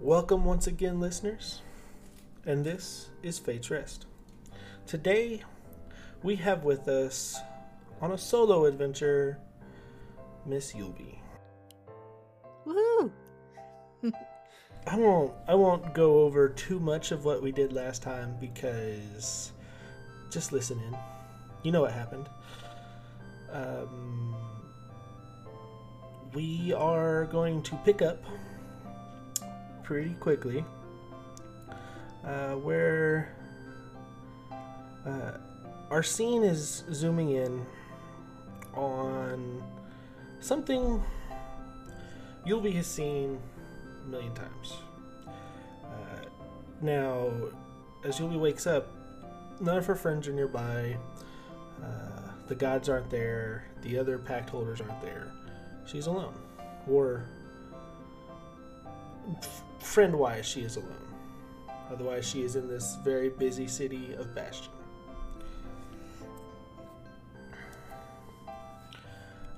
Welcome once again, listeners, and this is Fate's Rest. Today, we have with us, on a solo adventure, Miss Yopie. Woohoo! I won't go over too much of what we did last time, because just listen in. You know what happened. We are going to pick up pretty quickly where our scene is zooming in on something Yopie has seen a million times. Now, as Yopie wakes up, none of her friends are nearby. The gods aren't there. The other pact holders aren't there. She's alone. Or, friend-wise, she is alone. Otherwise, she is in this very busy city of Bastion.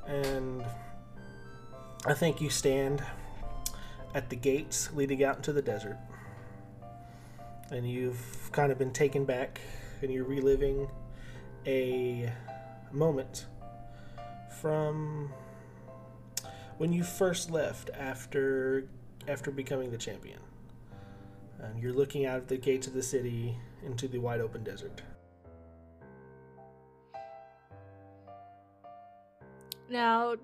And I think you stand at the gates leading out into the desert. And you've kind of been taken back, and you're reliving a moment from when you first left after becoming the champion. And you're looking out of the gates of the city into the wide open desert. Now,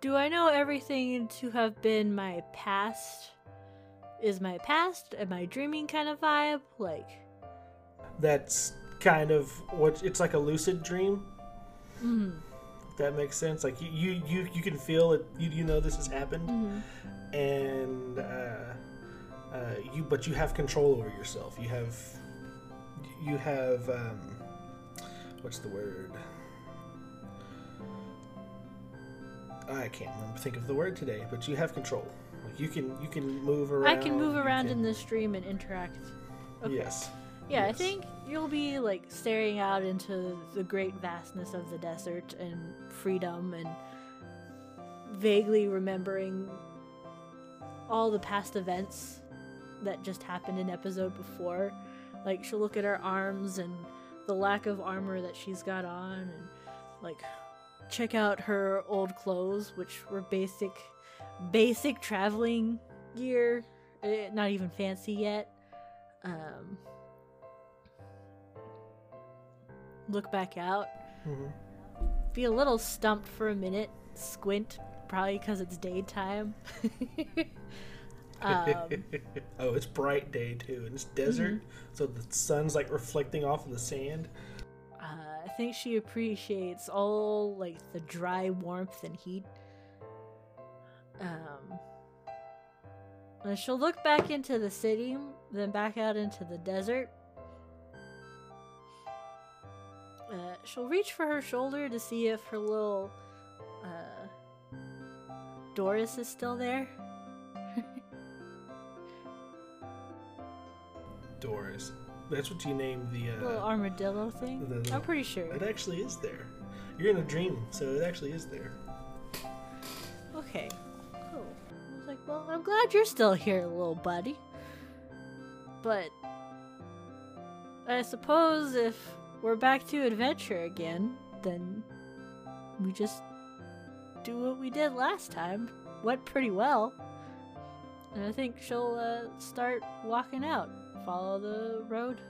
do I know everything to have been my past? Is my past? Am I dreaming kind of vibe? Like, that's kind of what it's like, a lucid dream. Mm-hmm. That makes sense. Like you can feel it. You know this has happened, mm-hmm. and you have control over yourself. You have what's the word? I can't remember. Think of the word today. But you have control. Like you can move around. I can move around in this dream and interact. Okay. Yes. Yeah, yes. I think you'll be like staring out into the great vastness of the desert and freedom, and vaguely remembering all the past events that just happened in episode before. Like, she'll look at her arms and the lack of armor that she's got on, and like check out her old clothes, which were basic traveling gear, not even fancy yet. Look back out, mm-hmm. be a little stumped for a minute, squint, probably because it's daytime. Oh, it's bright day too, and it's desert, mm-hmm. so the sun's like reflecting off of the sand. I think she appreciates all like the dry warmth and heat. And she'll look back into the city, then back out into the desert. She'll reach for her shoulder to see if her little Doris is still there. Doris. That's what you named the little armadillo thing? I'm pretty sure. It actually is there. You're in a dream, so it actually is there. Okay. Cool. I was like, well, I'm glad you're still here, little buddy. But I suppose if we're back to adventure again, then we just do what we did last time. Went pretty well. And I think she'll start walking out. Follow the road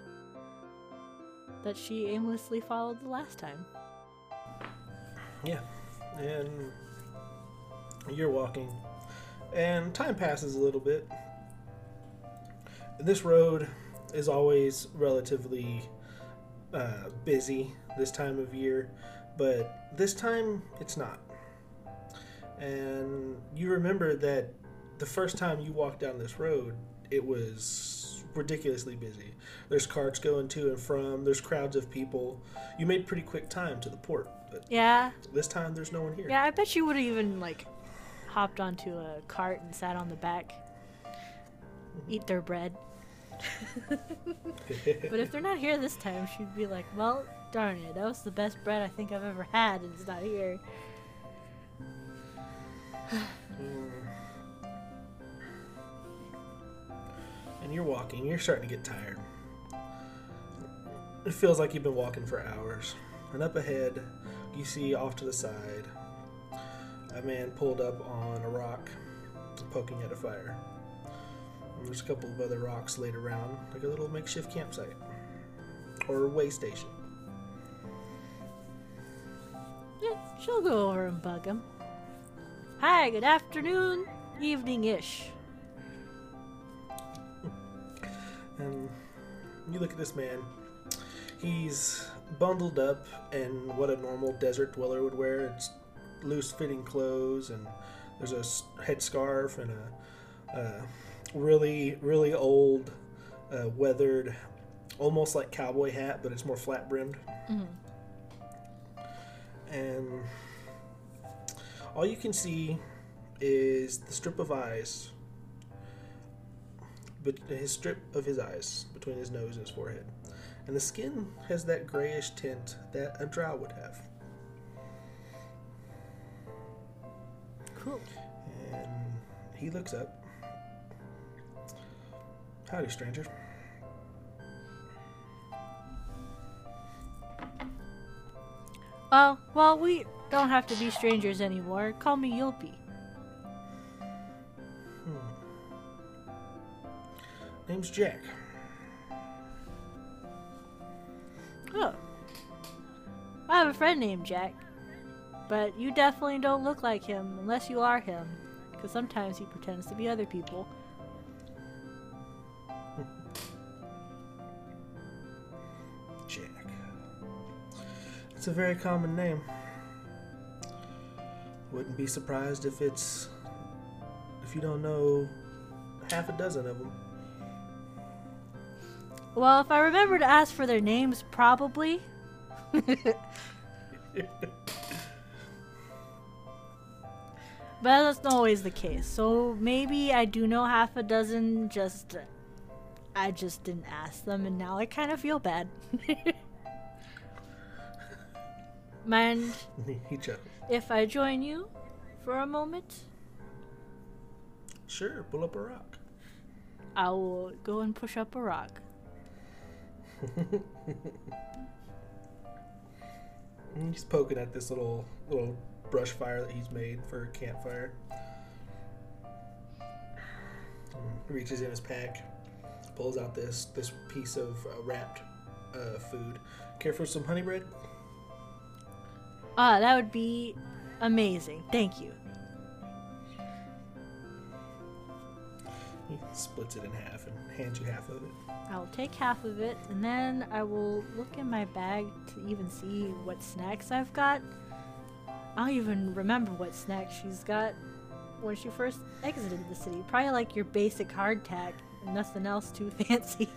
that she aimlessly followed the last time. Yeah. And you're walking. And time passes a little bit. This road is always relatively busy this time of year, but this time it's not. And you remember that the first time you walked down this road, it was ridiculously busy. There's carts going to and from, there's crowds of people. You made pretty quick time to the port, but yeah, this time there's no one here. Yeah, I bet you would have even like hopped onto a cart and sat on the back, mm-hmm. eat their bread. But if they're not here this time, she'd be like, well, darn it, that was the best bread I think I've ever had, and it's not here. you're walking, you're starting to get tired. It feels like you've been walking for hours. And up ahead, you see off to the side, a man pulled up on a rock, poking at a fire. And there's a couple of other rocks laid around, like a little makeshift campsite. Or a way station. Yeah, she'll go over and bug him. Hi, good afternoon, evening-ish. And you look at this man. He's bundled up in what a normal desert dweller would wear. It's loose-fitting clothes, and there's a headscarf and a really, really old, weathered, almost like cowboy hat, but it's more flat-brimmed. Mm-hmm. And all you can see is the strip of eyes, but his strip of his eyes between his nose and his forehead. And the skin has that grayish tint that a drow would have. Cool. And he looks up. Howdy, stranger. Well, we don't have to be strangers anymore. Call me Yopie. Name's Jack. Oh. I have a friend named Jack, but you definitely don't look like him unless you are him, because sometimes he pretends to be other people. Jack. It's a very common name. Wouldn't be surprised if you don't know half a dozen of them. Well, if I remember to ask for their names, probably. But that's not always the case. So maybe I do know half a dozen, I just didn't ask them, and now I kind of feel bad. Mind if I join you for a moment? Sure, pull up a rock. I will go and push up a rock. He's poking at this little brush fire that he's made for a campfire. He reaches in his pack, pulls out this piece of wrapped food. Care for some honey bread? That would be amazing. Thank you. He splits it in half and hands you half of it. I'll take half of it, and then I will look in my bag to even see what snacks I've got. I don't even remember what snacks she's got when she first exited the city. Probably like your basic hardtack and nothing else too fancy.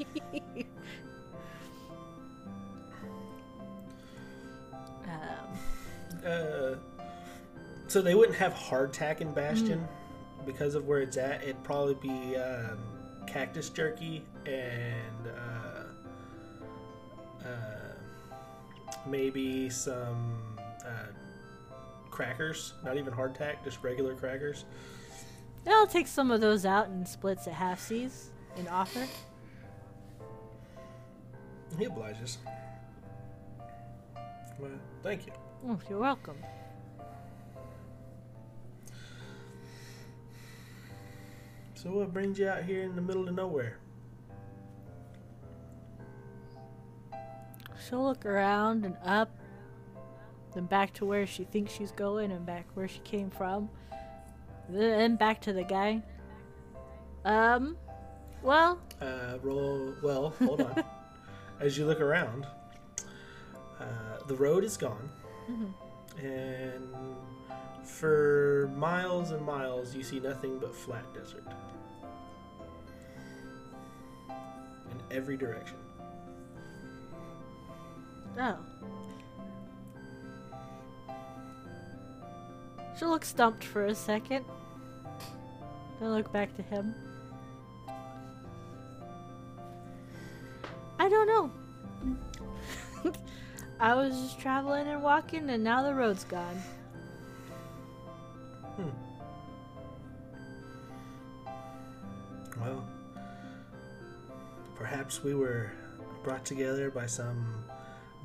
So they wouldn't have hardtack in Bastion. Because of where it's at, it'd probably be cactus jerky and maybe some crackers. Not even hardtack, just regular crackers. I'll take some of those out and splits at half-seas and offer. He obliges. Well, thank you. Oh, you're welcome. So what brings you out here in the middle of nowhere? She'll look around and up, then back to where she thinks she's going and back where she came from, then back to the guy. Well, hold on. As you look around, the road is gone, and for miles and miles, you see nothing but flat desert. In every direction. Oh. She'll look stumped for a second. Then look back to him. I don't know. I was just traveling and walking, and now the road's gone. Well, Perhaps we were brought together by some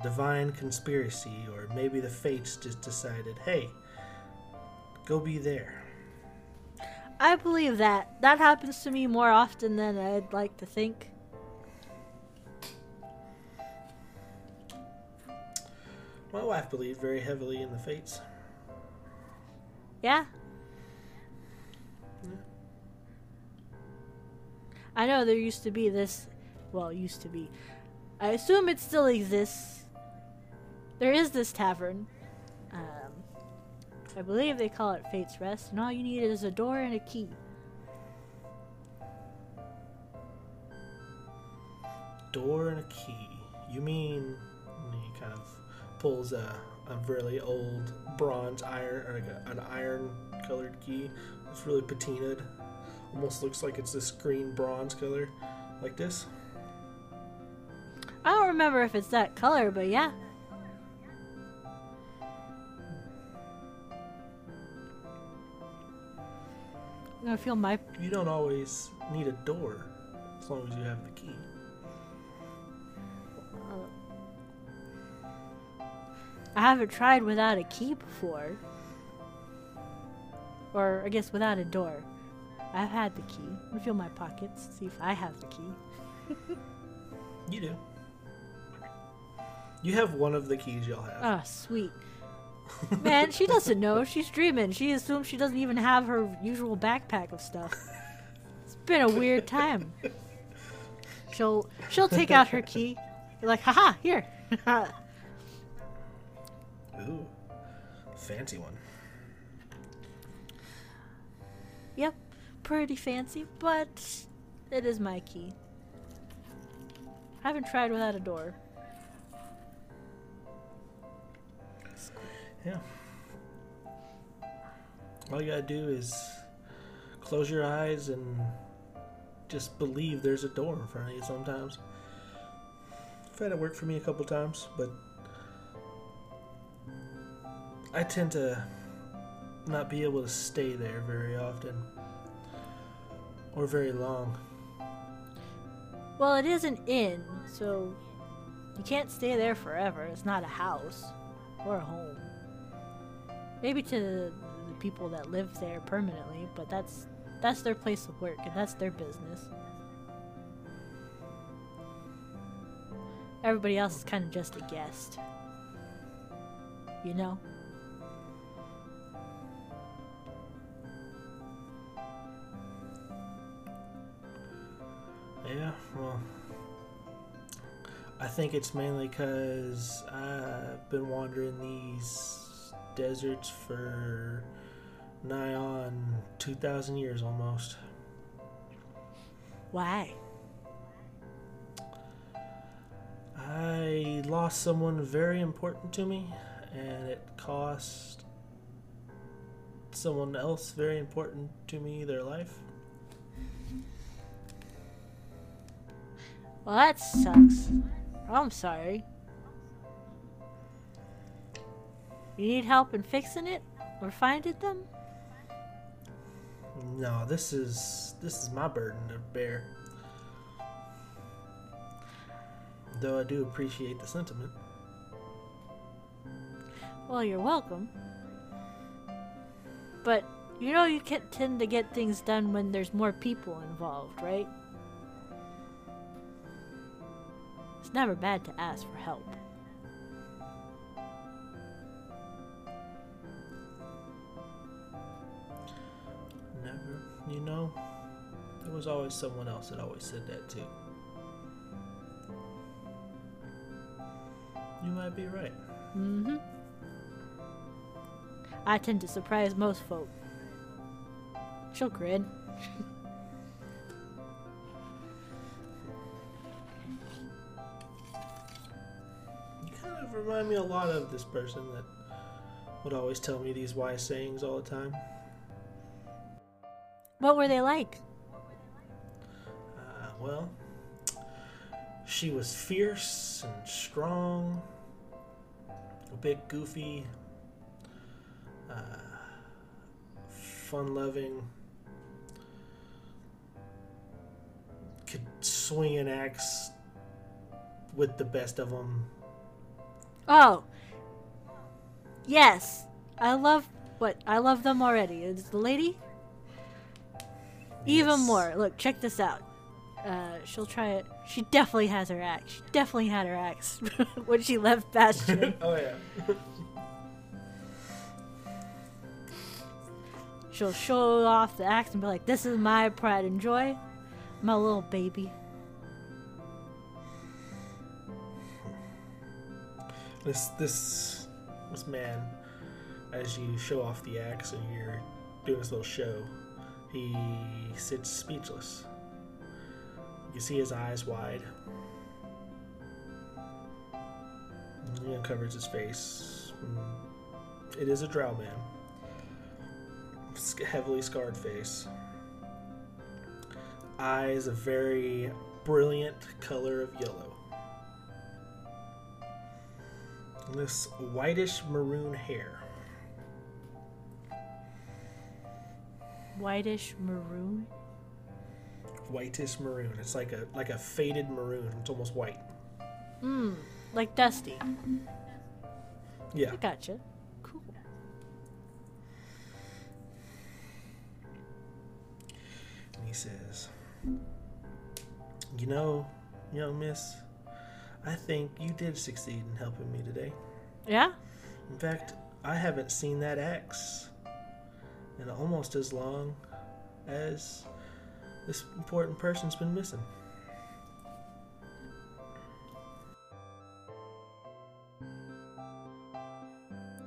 divine conspiracy, or maybe the Fates just decided, hey, go be there. I believe that. That happens to me more often than I'd like to think. My wife believed very heavily in the Fates. Yeah. I know there used to be this, well, used to be. I assume it still exists. There is this tavern. I believe they call it Fate's Rest, and all you need is a door and a key. Door and a key. You mean, he kind of pulls a really old bronze iron, or like an iron-colored key. It's really patinaed. Almost looks like it's this green bronze color, like this. I don't remember if it's that color, but yeah. I feel my... You don't always need a door, as long as you have the key. I haven't tried without a key before. Or, I guess, without a door. I've had the key. I feel my pockets, see if I have the key. You do. You have one of the keys you'll have. Oh, sweet. Man, she doesn't know. She's dreaming. She assumes she doesn't even have her usual backpack of stuff. It's been a weird time. She'll take out her key. You're like, haha, here. Ooh, fancy one. Yep, pretty fancy, but it is my key. I haven't tried without a door. Yeah. All you gotta do is close your eyes and just believe there's a door in front of you sometimes. I've had it work for me a couple times, but I tend to not be able to stay there very often or very long. Well, it is an inn, so you can't stay there forever. It's not a house or a home. Maybe to the people that live there permanently, but that's their place of work and that's their business. Everybody else is kind of just a guest. You know? Yeah, well, I think it's mainly 'cause I've been wandering these deserts for nigh on 2,000 years almost. Why? I lost someone very important to me, and it cost someone else very important to me their life. Well, that sucks. I'm sorry. You need help in fixing it or finding them? No, this is my burden to bear. Though I do appreciate the sentiment. Well, you're welcome. But you know you can't tend to get things done when there's more people involved, right? It's never bad to ask for help. You know, there was always someone else that always said that too. You might be right. Mm-hmm. I tend to surprise most folk. She'll grin. You kind of remind me a lot of this person that would always tell me these wise sayings all the time. What were they like? Well, she was fierce and strong, a bit goofy, fun-loving, could swing an axe with the best of them. Oh. Yes. I love them already. Is the lady? Yes. Even more. Look, check this out. She'll try it. She definitely has her axe. She definitely had her axe when she left Bastion. Oh, yeah. She'll show off the axe and be like, this is my pride and joy. My little baby. This man, as you show off the axe and you're doing this little show, he sits speechless. You see his eyes wide. He uncovers his face. It is a drow man. Heavily scarred face. Eyes a very brilliant color of yellow. And this whitish maroon hair. Whitish maroon? Whitish maroon. It's like a faded maroon. It's almost white. Mmm. Like dusty. Yeah. I gotcha. Cool. And he says, you know, miss, I think you did succeed in helping me today. Yeah? In fact, I haven't seen that axe in almost as long as this important person's been missing.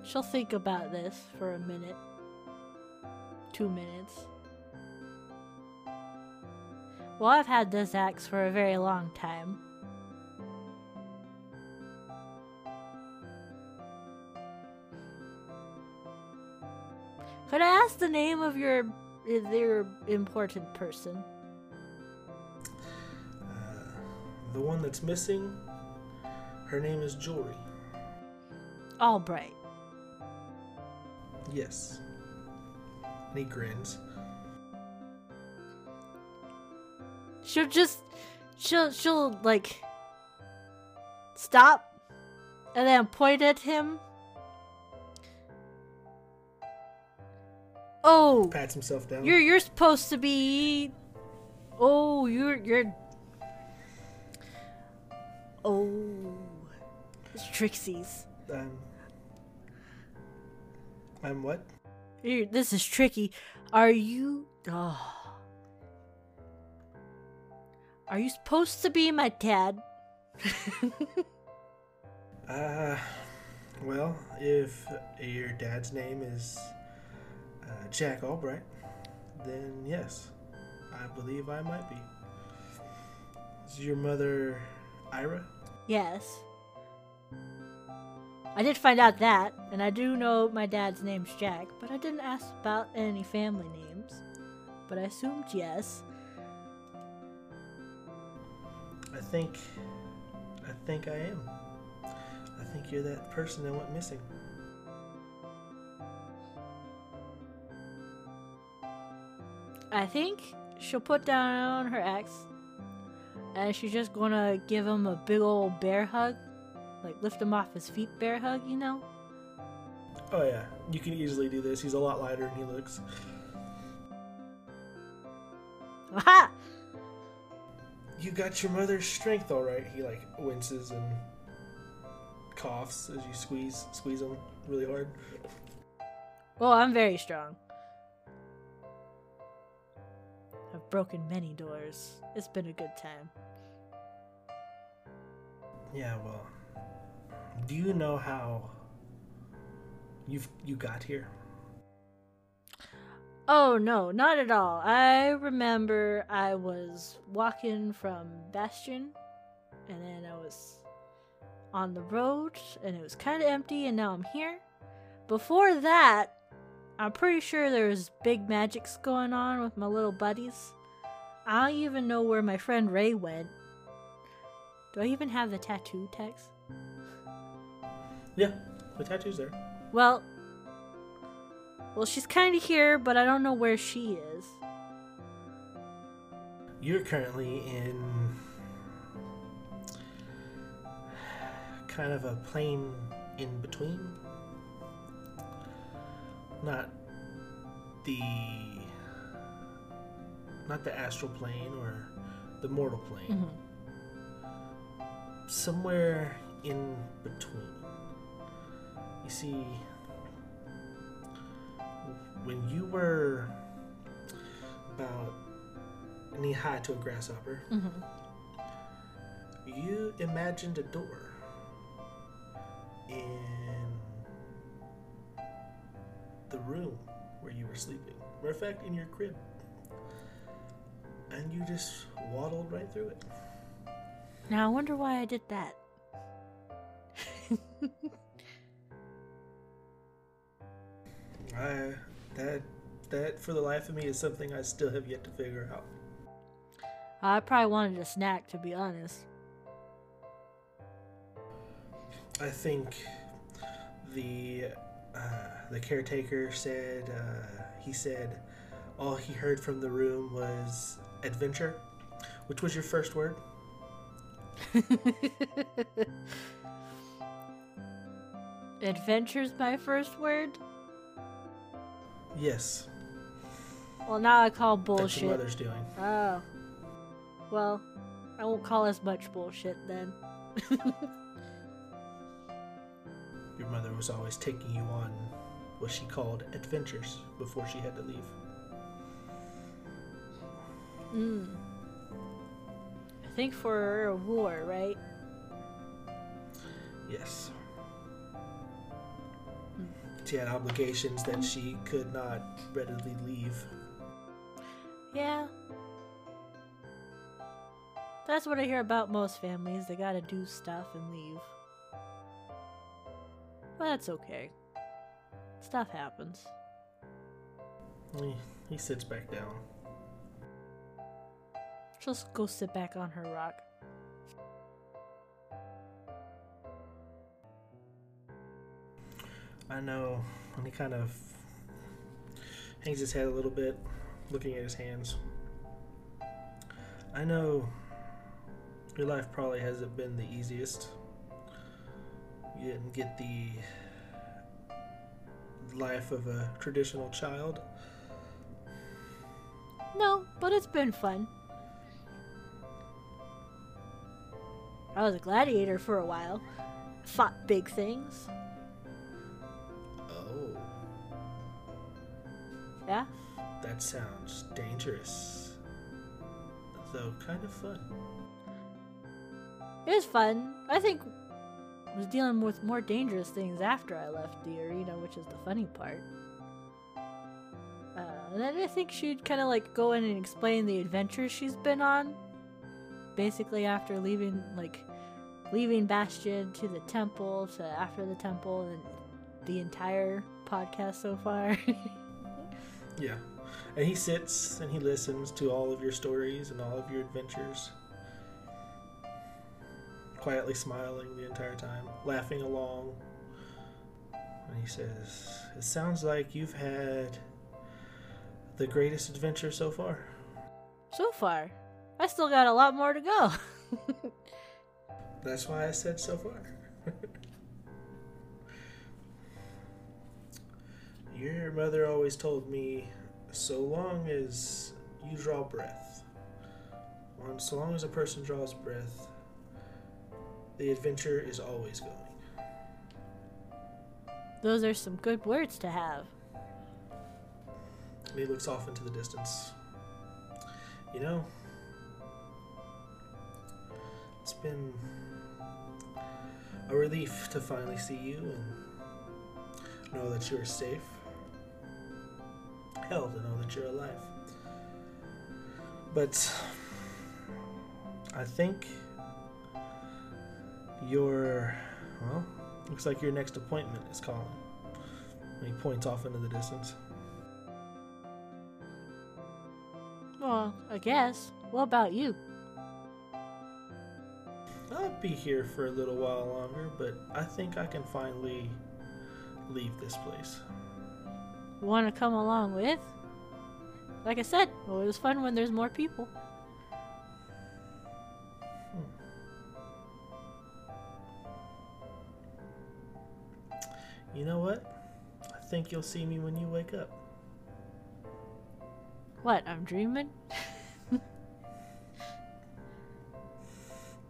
She'll think about this for a minute. 2 minutes. Well, I've had this axe for a very long time. Could I ask the name of your important person? The one that's missing? Her name is Jory. Albright. Yes. And he grins. She'll like stop and then point at him. Oh, pats himself down. You're supposed to be. Oh, you're. Oh, it's Trixie's. I'm what? This is tricky. Are you? Oh. Are you supposed to be my dad? Well, if your dad's name is Jack Albright, then yes, I believe I might be. Is your mother Ira? Yes. I did find out that, and I do know my dad's name's Jack, but I didn't ask about any family names. But I assumed yes. I think I am. I think you're that person that went missing. I think she'll put down her axe and she's just gonna give him a big old bear hug. Like lift him off his feet bear hug, you know? Oh yeah, you can easily do this. He's a lot lighter than he looks. Aha! You got your mother's strength all right. He like winces and coughs as you squeeze him really hard. Well, I'm very strong. I've broken many doors. It's been a good time. Yeah, well, do you know how you got here? Oh, no, not at all. I remember I was walking from Bastion, and then I was on the road, and it was kind of empty, and now I'm here. Before that, I'm pretty sure there was big magics going on with my little buddies. I don't even know where my friend Ray went. Do I even have the tattoo text? Yeah, the tattoo's there. Well, she's kind of here, but I don't know where she is. You're currently in kind of a plane in between. Not the astral plane or the mortal plane. Mm-hmm. Somewhere in between. You see, when you were about knee high to a grasshopper, mm-hmm. you imagined a door in the room where you were sleeping. Matter of fact, in your crib. And you just waddled right through it. Now I wonder why I did that. That for the life of me is something I still have yet to figure out. I probably wanted a snack, to be honest. I think the caretaker said all he heard from the room was adventure, which was your first word. Adventure's my first word? Yes. Well, now I call bullshit. That's what mother's doing. Oh. Well, I won't call as much bullshit then. Your mother was always taking you on what she called adventures before she had to leave. Mm. I think for a war, right? Yes. She had obligations that she could not readily leave. Yeah. That's what I hear about most families. They gotta do stuff and leave. But that's okay. Stuff happens. He sits back down. Just go sit back on her rock. I know, and he kind of hangs his head a little bit, looking at his hands. I know your life probably hasn't been the easiest. You didn't get the life of a traditional child. No, but it's been fun. I was a gladiator for a while. Fought big things. Oh. Yeah? That sounds dangerous. Though kind of fun. It was fun. I think I was dealing with more dangerous things after I left the arena, which is the funny part. And then I think she'd kind of like go in and explain the adventures she's been on. Basically after leaving Bastion to the temple, to after the temple, and the entire podcast so far. Yeah. And he sits and he listens to all of your stories and all of your adventures, quietly smiling the entire time, laughing along. And he says, "It sounds like you've had the greatest adventure so far." So far? I still got a lot more to go. That's why I said so far. Your mother always told me, so long as you draw breath, or so long as a person draws breath, the adventure is always going. Those are some good words to have. And he looks off into the distance. You know, it's been a relief to finally see you and know that you're safe. Hell, to know that you're alive. But I think looks like your next appointment is calling. And he points off into the distance. Well, I guess. What about you? I'll be here for a little while longer, but I think I can finally leave this place. Want to come along with? Like I said, well, it was fun when there's more people. You know what? I think you'll see me when you wake up. What, I'm dreaming?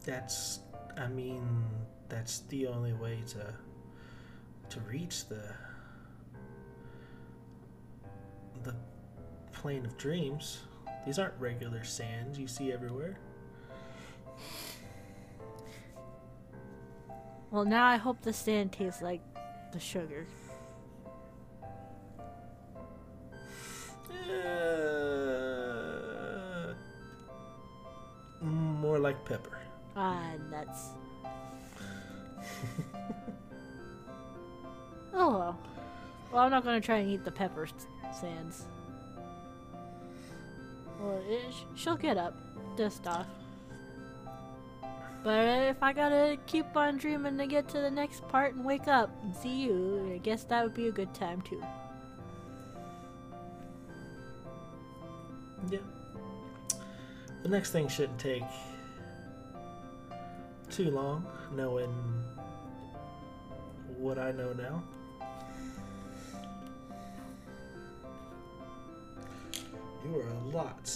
That's, I mean, that's the only way to reach the plane of dreams. These aren't regular sands you see everywhere. Well, now I hope the sand tastes like the sugar. More like pepper. Ah, nuts. Oh well. Well, I'm not gonna try and eat the pepper sands. Well, she'll get up, dust off. But if I gotta keep on dreaming to get to the next part and wake up and see you, I guess that would be a good time too. Yeah. The next thing shouldn't take too long, knowing what I know now. You are a lot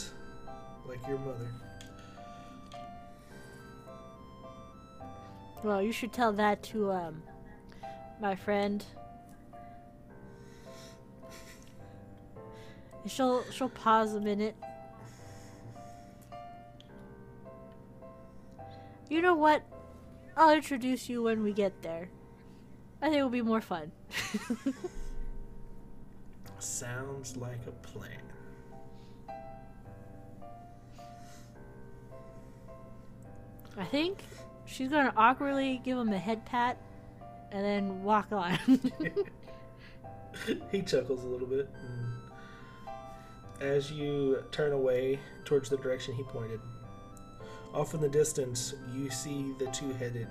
like your mother. Well, you should tell that to my friend. She'll pause a minute. You know what? I'll introduce you when we get there. I think it'll be more fun. Sounds like a plan. I think she's gonna awkwardly give him a head pat and then walk on. He chuckles a little bit. As you turn away towards the direction he pointed, off in the distance, you see the two-headed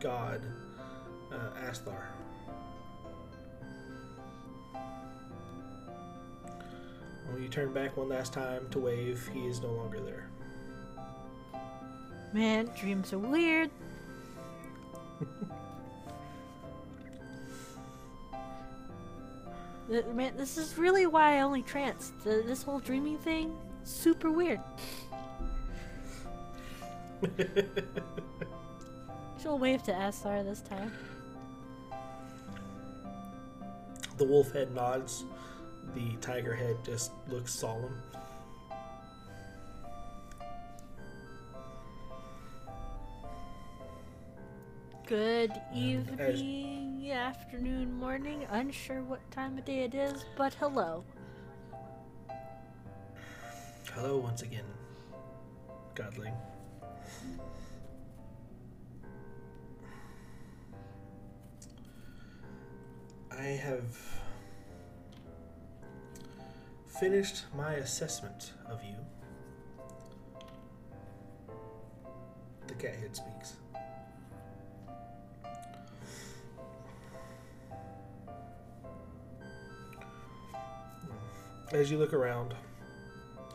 god, Ashtar. When you turn back one last time to wave, he is no longer there. Man, dreams are weird. Man, this is really why I only tranced. This whole dreaming thing, super weird. She'll wave to Ashtar this time. The wolf head nods. The tiger head just looks solemn. Good evening, afternoon, morning. Unsure what time of day it is, but hello. Hello once again, Godling. I have finished my assessment of you. The cat head speaks. As you look around,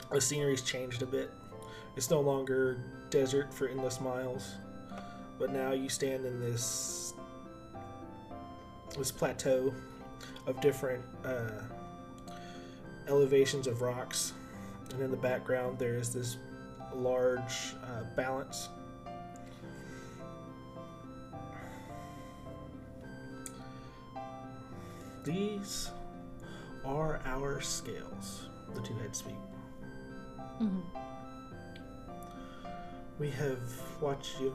the scenery's changed a bit. It's no longer desert for endless miles, but now you stand in this plateau of different elevations of rocks, and in the background there is this large balance. These are our scales, the two heads speak. Mm-hmm. We have watched you.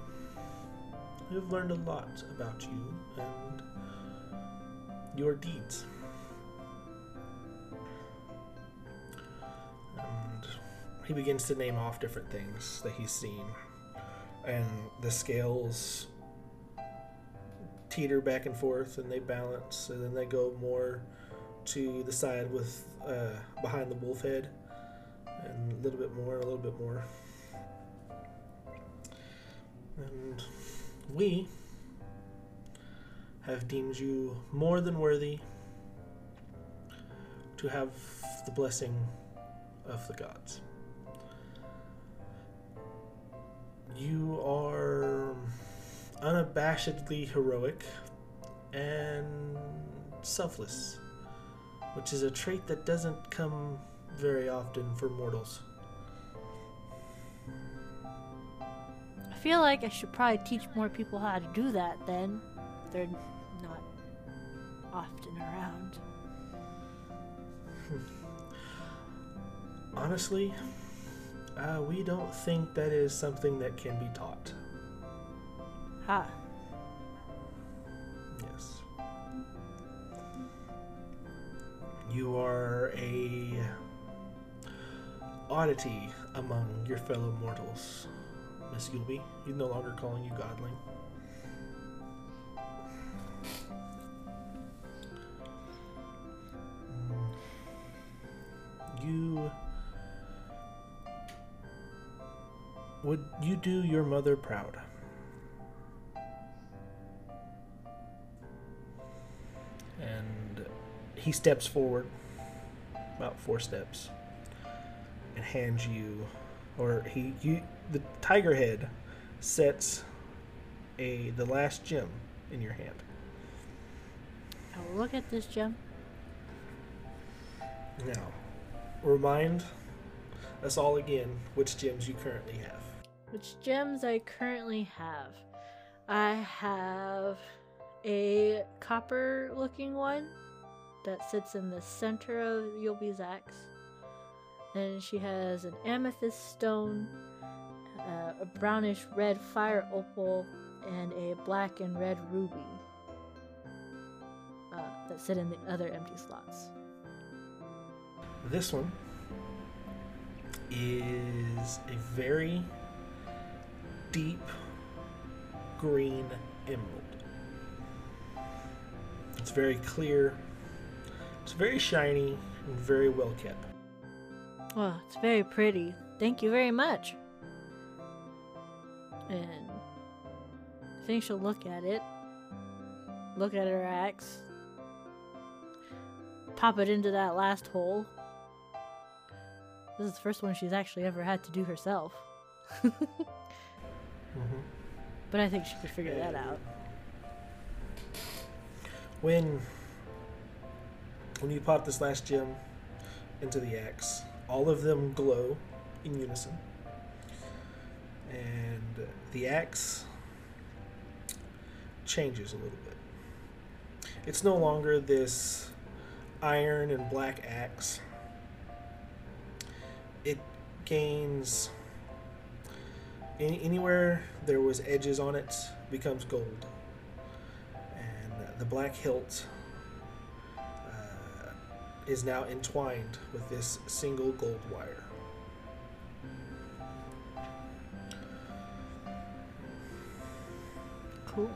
We have learned a lot about you and your deeds. And he begins to name off different things that he's seen. And the scales teeter back and forth, and they balance, and then they go more to the side with behind the wolf head, and a little bit more, a little bit more. And we have deemed you more than worthy to have the blessing of the gods. unabashedly heroic and selfless, which is a trait that doesn't come very often for mortals. I feel like I should probably teach more people how to do that then. They're not often around. Honestly, we don't think that is something that can be taught. Ha. Yes. You are a oddity among your fellow mortals, Miss Yopie. He's no longer calling you Godling. You do your mother proud. And he steps forward about 4 steps and hands you, or the tiger head sets the last gem in your hand. I'll look at this gem. Now, remind us all again which gems you currently have. Which gems I currently have. I have a copper looking one that sits in the center of Yopie's axe. Then she has an amethyst stone, a brownish red fire opal, and a black and red ruby that sit in the other empty slots. This one is a very deep green emerald. It's very clear, it's very shiny, and very well kept. Well, it's very pretty. Thank you very much. And I think she'll look at it, look at her axe, pop it into that last hole. This is the first one she's actually ever had to do herself. Mm-hmm. But I think she could figure that out. When you pop this last gem into the axe, all of them glow in unison. And the axe changes a little bit. It's no longer this iron and black axe. It gains... Anywhere there was edges on it becomes gold, and the black hilt is now entwined with this single gold wire. Cool.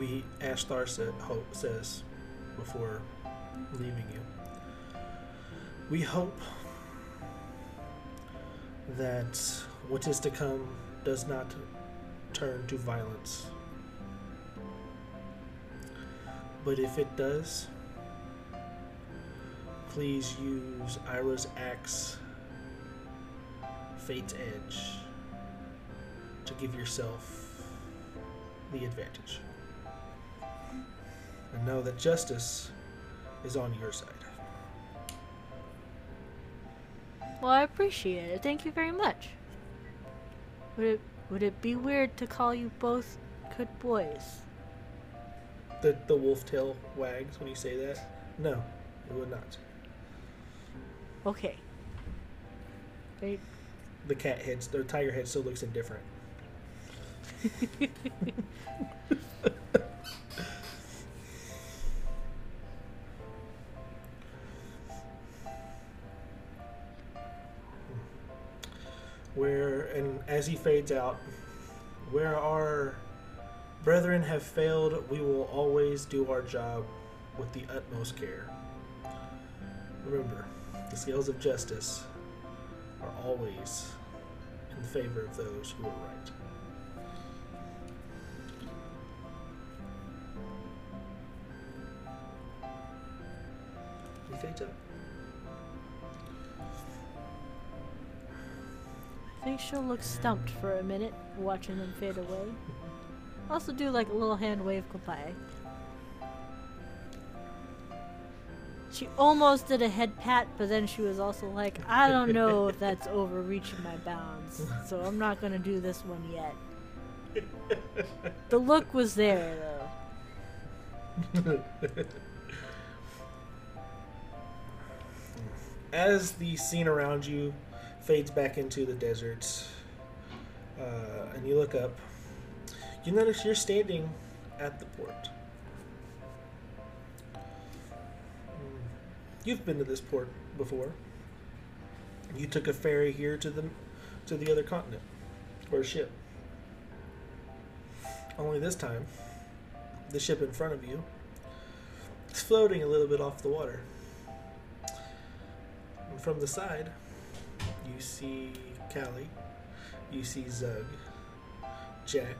And Ashtar says before leaving you, we hope that what is to come does not turn to violence. But if it does, please use Ira's axe, Fate's Edge, to give yourself the advantage. And know that justice is on your side. Well, I appreciate it. Thank you very much. Would it be weird to call you both good boys? The wolf tail wags when you say that? No, it would not. Okay. Wait. The cat head, or tiger head, still looks indifferent. And as he fades out, where our brethren have failed, we will always do our job with the utmost care. Remember, the scales of justice are always in favor of those who are right. He fades out. Facial looks stumped for a minute, watching them fade away. Also do like a little hand wave goodbye. She almost did a head pat, but then she was also like, I don't know if that's overreaching my bounds, so I'm not gonna do this one yet. The look was there, though. As the scene around you fades back into the desert, and you look up, you notice you're standing at the port. You've been to this port before. You took a ferry here to the other continent, or a ship. Only this time, the ship in front of you is floating a little bit off the water. And from the side, you see Callie, you see Zug, Jack,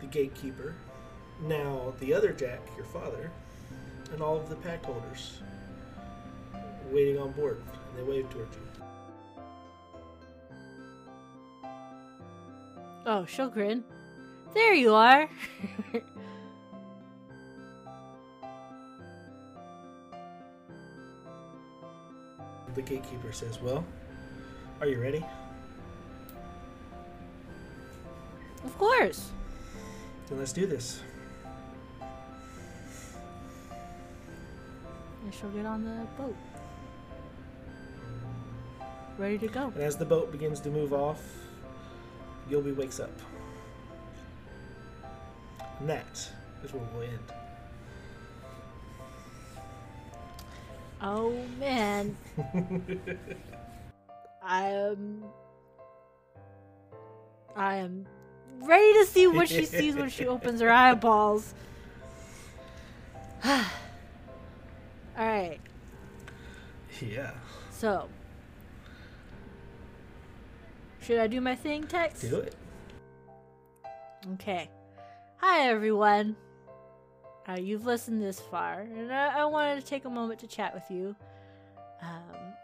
the gatekeeper, now the other Jack, your father, and all of the pack holders. Waiting on board, and they wave towards you. Oh, Shogrin. There you are! The gatekeeper says, well, are you ready? Of course! Then let's do this. And she'll get on the boat. Ready to go. And as the boat begins to move off, Yopie wakes up. And that is where we'll end. Oh, man. I am ready to see what she sees when she opens her eyeballs. All right. Yeah. So... should I do my thing, Tex? Do it. Okay. Hi, everyone. You've listened this far, and I wanted to take a moment to chat with you,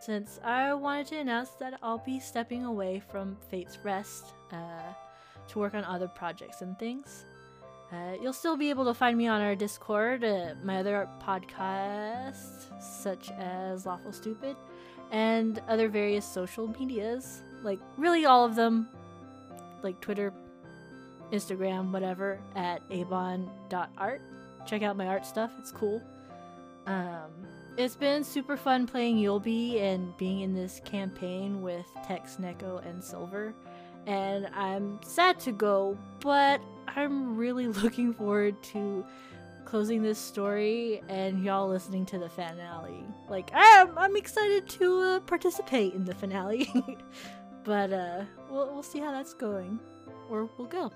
since I wanted to announce that I'll be stepping away from Fate's Rest to work on other projects and things. You'll still be able to find me on our Discord, my other podcasts, such as Lawful Stupid, and other various social medias. Like, really all of them, like Twitter, Instagram, whatever, at Avon.art. Check out my art stuff. It's cool. It's been super fun playing Yopie and being in this campaign with Tex, Neko, and Silver. And I'm sad to go, but I'm really looking forward to closing this story and y'all listening to the finale. Like, I'm excited to participate in the finale. But we'll see how that's going, or we'll go.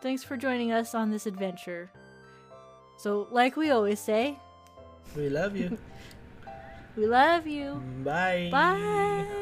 Thanks for joining us on this adventure. So, like we always say, we love you. We love you. Bye. Bye.